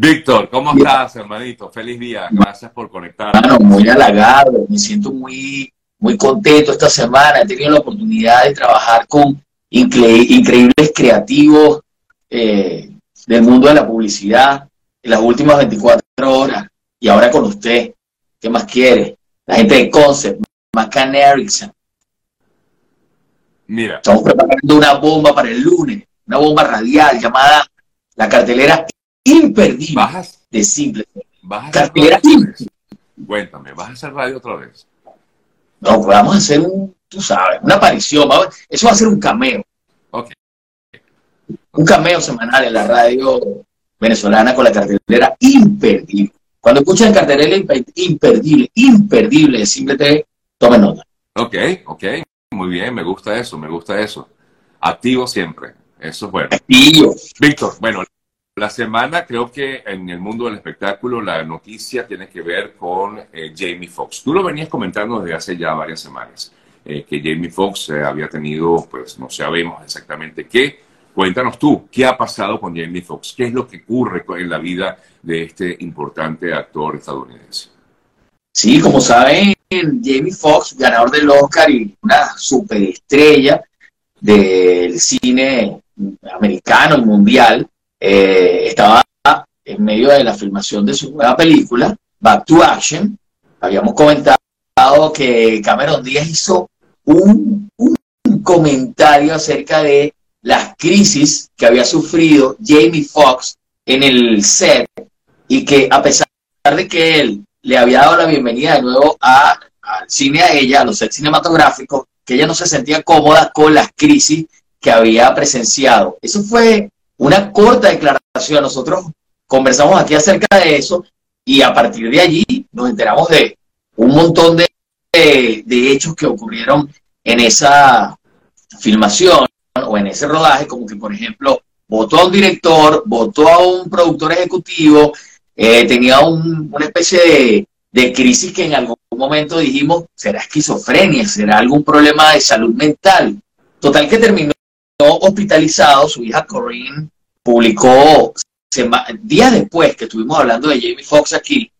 Víctor, ¿cómo estás, hermanito? Feliz día, gracias por conectar. Bueno, muy halagado, me siento muy contento esta semana. He tenido la oportunidad de trabajar con increíbles creativos del mundo de la publicidad en las últimas 24 horas. Y ahora con usted, ¿qué más quiere? La gente de Concept, McCann Erickson. Mira. Estamos preparando una bomba para el lunes, una bomba radial llamada la cartelera imperdible. De simple. ¿Vas a cartelera simple? Cuéntame, ¿vas a hacer radio otra vez? No, vamos a hacer un, tú sabes, una aparición. Eso va a ser un cameo. Ok. Un cameo semanal en la radio venezolana con la cartelera imperdible. Cuando escuchan cartelera imperdible, simplemente tomen nota. Ok, ok, muy bien, me gusta eso, me gusta eso. Activo siempre, eso es bueno. Activo. Víctor, bueno, la semana creo que en el mundo del espectáculo la noticia tiene que ver con Jamie Foxx. Tú lo venías comentando desde hace ya varias semanas, que Jamie Foxx había tenido, pues no sabemos exactamente qué. Cuéntanos tú, ¿qué ha pasado con Jamie Foxx? ¿Qué es lo que ocurre en la vida de este importante actor estadounidense? Sí, como saben, Jamie Foxx, ganador del Oscar y una superestrella del cine americano y mundial, estaba en medio de la filmación de su nueva película, Back to Action. Habíamos comentado que Cameron Díaz hizo un comentario acerca de las crisis que había sufrido Jamie Foxx en el set, y que a pesar de que él le había dado la bienvenida de nuevo al cine, a ella, a los sets cinematográficos, que ella no se sentía cómoda con las crisis que había presenciado. Eso fue una corta declaración. Nosotros conversamos aquí acerca de eso y a partir de allí nos enteramos de un montón de hechos que ocurrieron en esa filmación o en ese rodaje, como que, por ejemplo, votó a un director, votó a un productor ejecutivo, tenía una especie de crisis que en algún momento dijimos, ¿será esquizofrenia? ¿Será algún problema de salud mental? Total que terminó hospitalizado. Su hija Corinne publicó, días después que estuvimos hablando de Jamie Foxx aquí,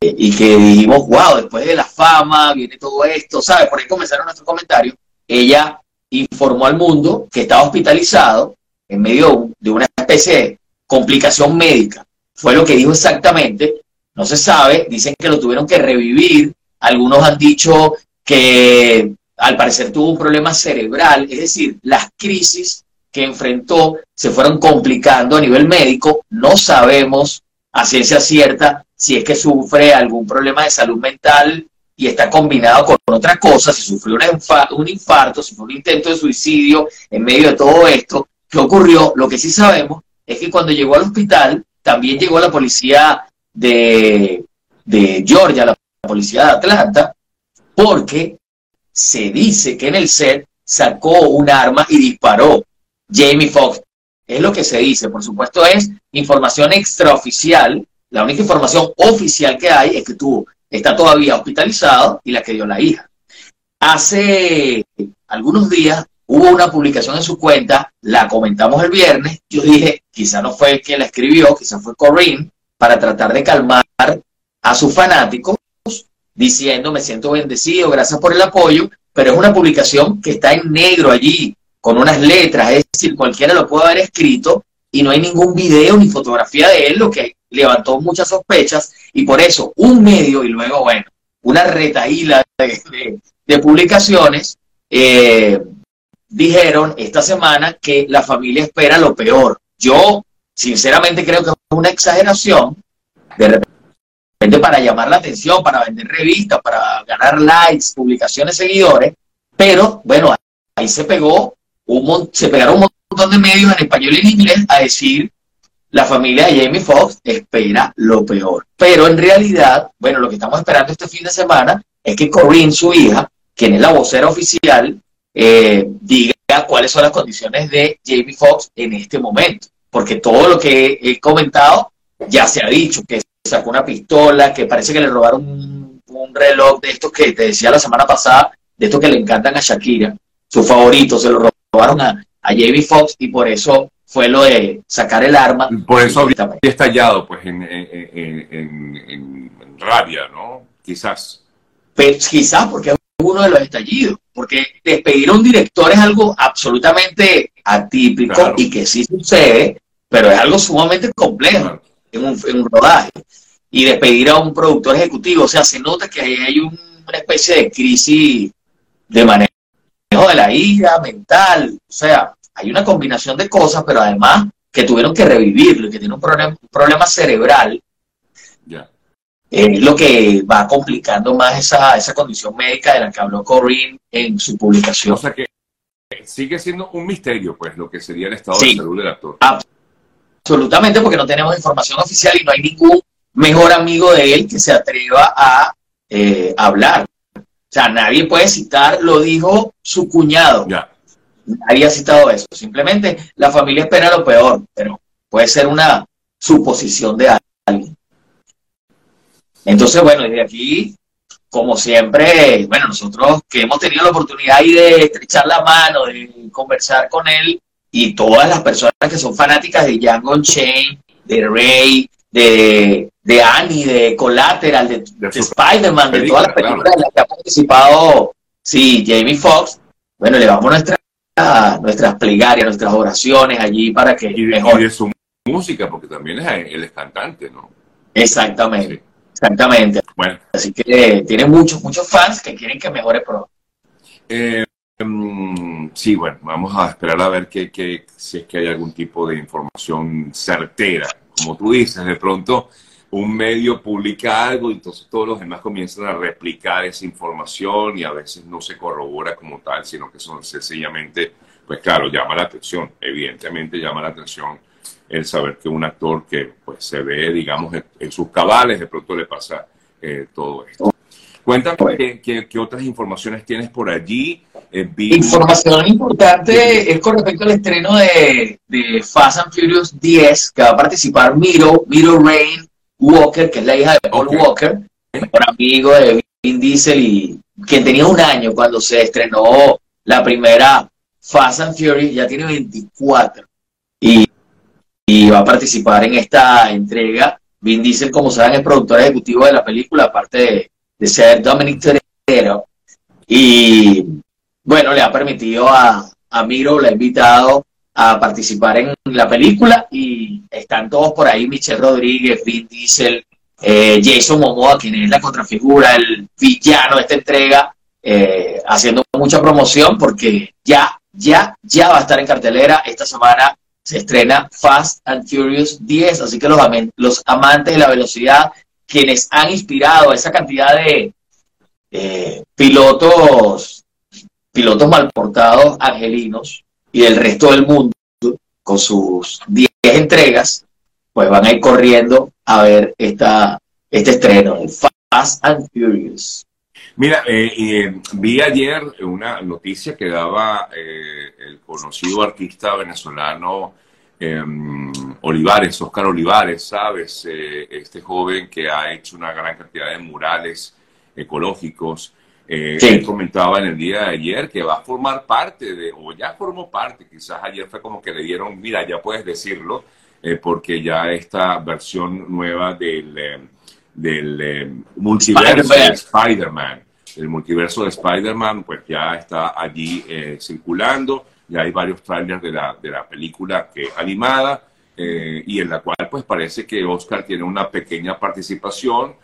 y que dijimos, wow, después de la fama viene todo esto, ¿sabes? Por ahí comenzaron nuestros comentarios. Ella informó al mundo que estaba hospitalizado en medio de una especie de complicación médica. Fue lo que dijo exactamente. No se sabe, dicen que lo tuvieron que revivir. Algunos han dicho que al parecer tuvo un problema cerebral. Es decir, las crisis que enfrentó se fueron complicando a nivel médico. No sabemos a ciencia cierta si es que sufre algún problema de salud mental y está combinado con otra cosa, si sufrió un infarto, si fue un intento de suicidio en medio de todo esto. ¿Qué ocurrió? Lo que sí sabemos es que cuando llegó al hospital, también llegó la policía de Georgia, la policía de Atlanta, porque se dice que en el set sacó un arma y disparó Jamie Foxx. Es lo que se dice. Por supuesto, es información extraoficial. La única información oficial que hay es que está todavía hospitalizado, y la que dio la hija. Hace algunos días hubo una publicación en su cuenta, la comentamos el viernes. Yo dije, quizá no fue quien la escribió, quizá fue Corinne, para tratar de calmar a sus fanáticos, diciendo, me siento bendecido, gracias por el apoyo, pero es una publicación que está en negro allí, con unas letras, es decir, cualquiera lo puede haber escrito, y no hay ningún video ni fotografía de él, lo que levantó muchas sospechas, y por eso un medio y luego, bueno, una retahíla de publicaciones, dijeron esta semana que la familia espera lo peor. Yo, sinceramente, creo que es una exageración, de repente para llamar la atención, para vender revistas, para ganar likes, publicaciones, seguidores, pero bueno, ahí se pegaron un montón de medios en español y en inglés a decir, la familia de Jamie Foxx espera lo peor. Pero en realidad, bueno, lo que estamos esperando este fin de semana es que Corinne, su hija, quien es la vocera oficial, diga cuáles son las condiciones de Jamie Foxx en este momento. Porque todo lo que he comentado ya se ha dicho, que sacó una pistola, que parece que le robaron un reloj de estos que te decía la semana pasada, de estos que le encantan a Shakira, su favorito, se lo robaron a Jamie Foxx, y por eso fue lo de sacar el arma. Por eso había estallado pues en rabia, ¿no? Quizás. Pues, quizás porque es uno de los estallidos, porque despedir a un director es algo absolutamente atípico, claro, y que sí sucede, pero es algo sumamente complejo, claro, en un rodaje. Y despedir a un productor ejecutivo, o sea, se nota que hay una especie de crisis de manejo de la ira mental, o sea, hay una combinación de cosas, pero además que tuvieron que revivirlo y que tiene un problema cerebral, yeah, es lo que va complicando más esa condición médica de la que habló Corinne en su publicación. O sea que sigue siendo un misterio, pues, lo que sería el estado, sí, de salud del actor. Absolutamente, porque no tenemos información oficial y no hay ningún mejor amigo de él que se atreva a hablar. O sea, nadie puede citar, lo dijo su cuñado. Yeah. Nadie ha citado eso. Simplemente la familia espera lo peor, pero puede ser una suposición de alguien. Entonces, bueno, desde aquí, como siempre, bueno, nosotros que hemos tenido la oportunidad ahí de estrechar la mano, de conversar con él, y todas las personas que son fanáticas de Django Unchained, de Ray, de Annie, de Collateral, de Spider-Man, de todas las películas, claro, en las que ha participado, sí, Jamie Foxx, bueno, le vamos nuestras plegarias, nuestras oraciones allí para que mejore. Y de su música, porque también él es cantante, ¿no? Exactamente, sí, exactamente. Bueno. Así que tiene muchos fans que quieren que mejore pronto. Sí, bueno, vamos a esperar a ver que si es que hay algún tipo de información certera. Como tú dices, de pronto un medio publica algo y entonces todos los demás comienzan a replicar esa información y a veces no se corrobora como tal, sino que son sencillamente, pues claro, llama la atención. Evidentemente llama la atención el saber que un actor que pues se ve, digamos, en sus cabales, de pronto le pasa todo esto. Cuéntame qué otras informaciones tienes por allí. Información importante es con respecto al estreno de Fast and Furious 10, que va a participar Miro Rain Walker, que es la hija de Paul, okay, Walker, un amigo de Vin Diesel, y quien tenía 1 año cuando se estrenó la primera Fast and Furious, ya tiene 24, y va a participar en esta entrega. Vin Diesel, como saben, es productor ejecutivo de la película, aparte de ser Dominic Torero, y bueno, le ha permitido a Miro, le ha invitado a participar en la película, y están todos por ahí: Michelle Rodríguez, Vin Diesel, Jason Momoa, quien es la contrafigura, el villano de esta entrega, haciendo mucha promoción porque ya va a estar en cartelera. Esta semana se estrena Fast and Furious 10, así que los amantes de la velocidad, quienes han inspirado a esa cantidad de pilotos malportados angelinos y del resto del mundo, con sus 10 entregas, pues van a ir corriendo a ver este estreno, Fast and Furious. Mira, vi ayer una noticia que daba el conocido artista venezolano Oscar Olivares, ¿sabes? Este joven que ha hecho una gran cantidad de murales ecológicos. Sí. Él comentaba en el día de ayer que va a formar parte o ya formó parte, quizás ayer fue como que le dieron, mira, ya puedes decirlo, porque ya esta versión nueva del multiverso de Spider-Man, el multiverso de Spider-Man, pues ya está allí circulando. Ya hay varios trailers de la película animada, y en la cual pues parece que Oscar tiene una pequeña participación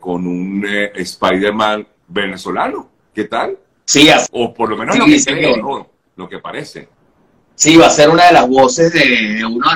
con un Spider-Man venezolano. ¿Qué tal? Sí, o por lo menos sí, lo que parece. Sí, va a ser una de las voces de uno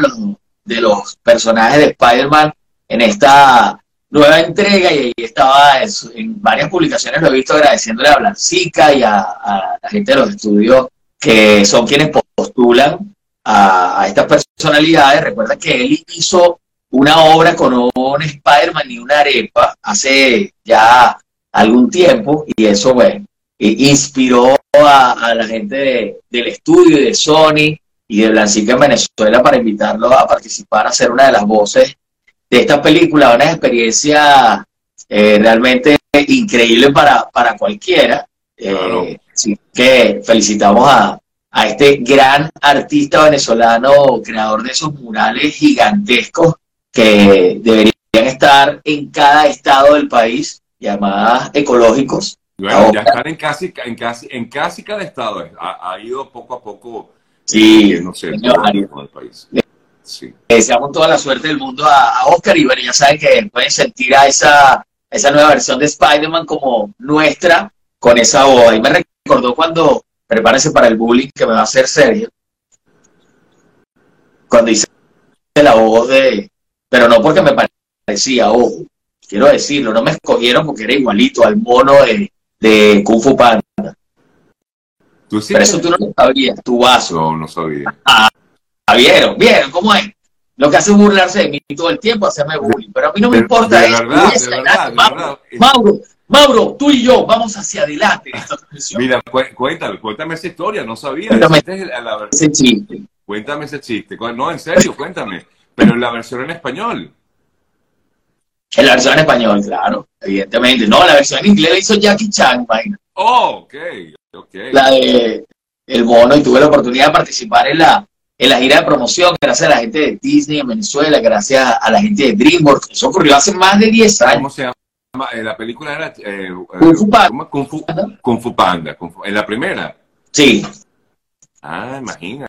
de los personajes de Spider-Man en esta nueva entrega, y ahí estaba en varias publicaciones, lo he visto agradeciéndole a Blancica y a la gente de los estudios, que son quienes postulan a estas personalidades. Recuerda que él hizo una obra con un Spider-Man y una arepa hace ya algún tiempo, y eso, bueno, inspiró a la gente del estudio y de Sony y de Blancica en Venezuela para invitarlos a participar, a ser una de las voces de esta película. Una experiencia realmente increíble para cualquiera. Claro. Así que felicitamos a este gran artista venezolano, creador de esos murales gigantescos que deberían estar en cada estado del país, llamadas ecológicos. Bueno, ya están en casi cada estado. Ha ido poco a poco, sí, no sé, por el país. Sí. Deseamos toda la suerte del mundo a Oscar, y bueno, ya saben que pueden sentir a esa nueva versión de Spider-Man como nuestra, con esa voz. Y me recordó cuando, prepárense para el bullying que me va a hacer Sergio, cuando hice la voz de, pero no porque me parecía, ojo, quiero decirlo, no me escogieron porque era igualito al mono de Kung Fu Panda. ¿Tú sí? Pero eso tú no lo sabías, tu vaso. No, no sabía. ¿Vieron cómo es? Lo que hace es burlarse de mí todo el tiempo, hacerme bullying. Pero a mí no me importa de eso. Verdad, de verdad, Mauro, tú y yo vamos hacia adelante en esta transmisión. Mira, cuéntame esa historia, no sabía. Cuéntame ese chiste. No, en serio, cuéntame. Pero en la versión en español. En la versión en español, claro, evidentemente. No, la versión en inglés la hizo Jackie Chan, imagínate. Oh, ok. La de El Mono, y tuve la oportunidad de participar en la gira de promoción, gracias a la gente de Disney en Venezuela, gracias a la gente de DreamWorks. Eso ocurrió hace más de 10 años. ¿Cómo se llama? La película era Kung Fu Panda. ¿En la primera? Sí. Ah, imagínate.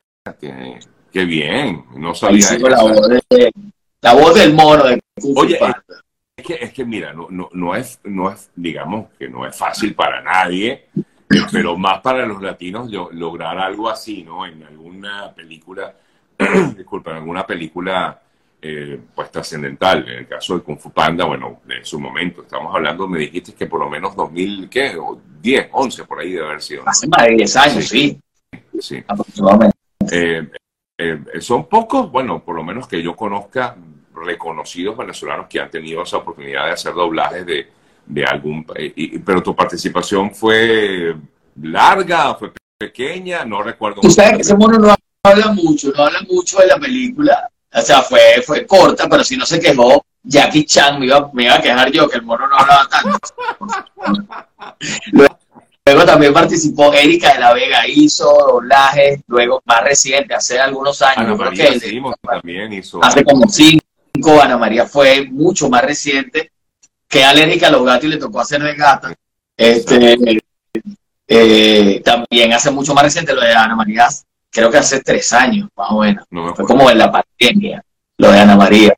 Qué bien. No sabía. La voz del mono de Kung Fu Panda. Es que mira, no es, digamos que no es fácil para nadie, pero más para los latinos lograr algo así, ¿no? En alguna película, disculpa, en alguna película pues trascendental. En el caso de Kung Fu Panda, bueno, en su momento, estamos hablando, me dijiste que por lo menos 2000, ¿qué? O 10, 11, por ahí debe haber sido. Hace más de 10 años, sí. Aproximadamente. Son pocos, bueno, por lo menos que yo conozca, reconocidos venezolanos que han tenido esa oportunidad de hacer doblajes de algún país. Pero tu participación fue larga, fue pequeña, no recuerdo. Tú sabes que ese mono no habla mucho de la película. O sea, fue corta, pero si no se quejó Jackie Chan, me iba a quejar yo que el mono no hablaba tanto. Luego también participó Erika de la Vega, hizo doblajes, luego más reciente, hace algunos años. Ana María, creo que también hizo. Hace como 5, Ana María fue mucho más reciente. Que alérgica a los gatos y le tocó hacer de gata. También hace mucho más reciente lo de Ana María, creo que hace 3 años, más o menos. No, fue como en la pandemia, lo de Ana María.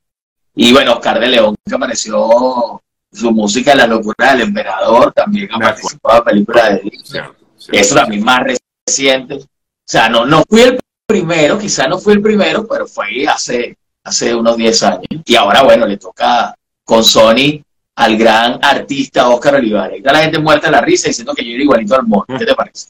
Y bueno, Oscar de León, que apareció su música en La Locura del Emperador, también ha participado en películas de Disney. Cierto, eso también más reciente. O sea, no fui el primero, quizá no fui el primero, pero fue hace unos 10 años. Y ahora, bueno, le toca con Sony al gran artista Oscar Olivares. Está la gente muerta de la risa diciendo que yo era igualito al mono. ¿Qué te parece?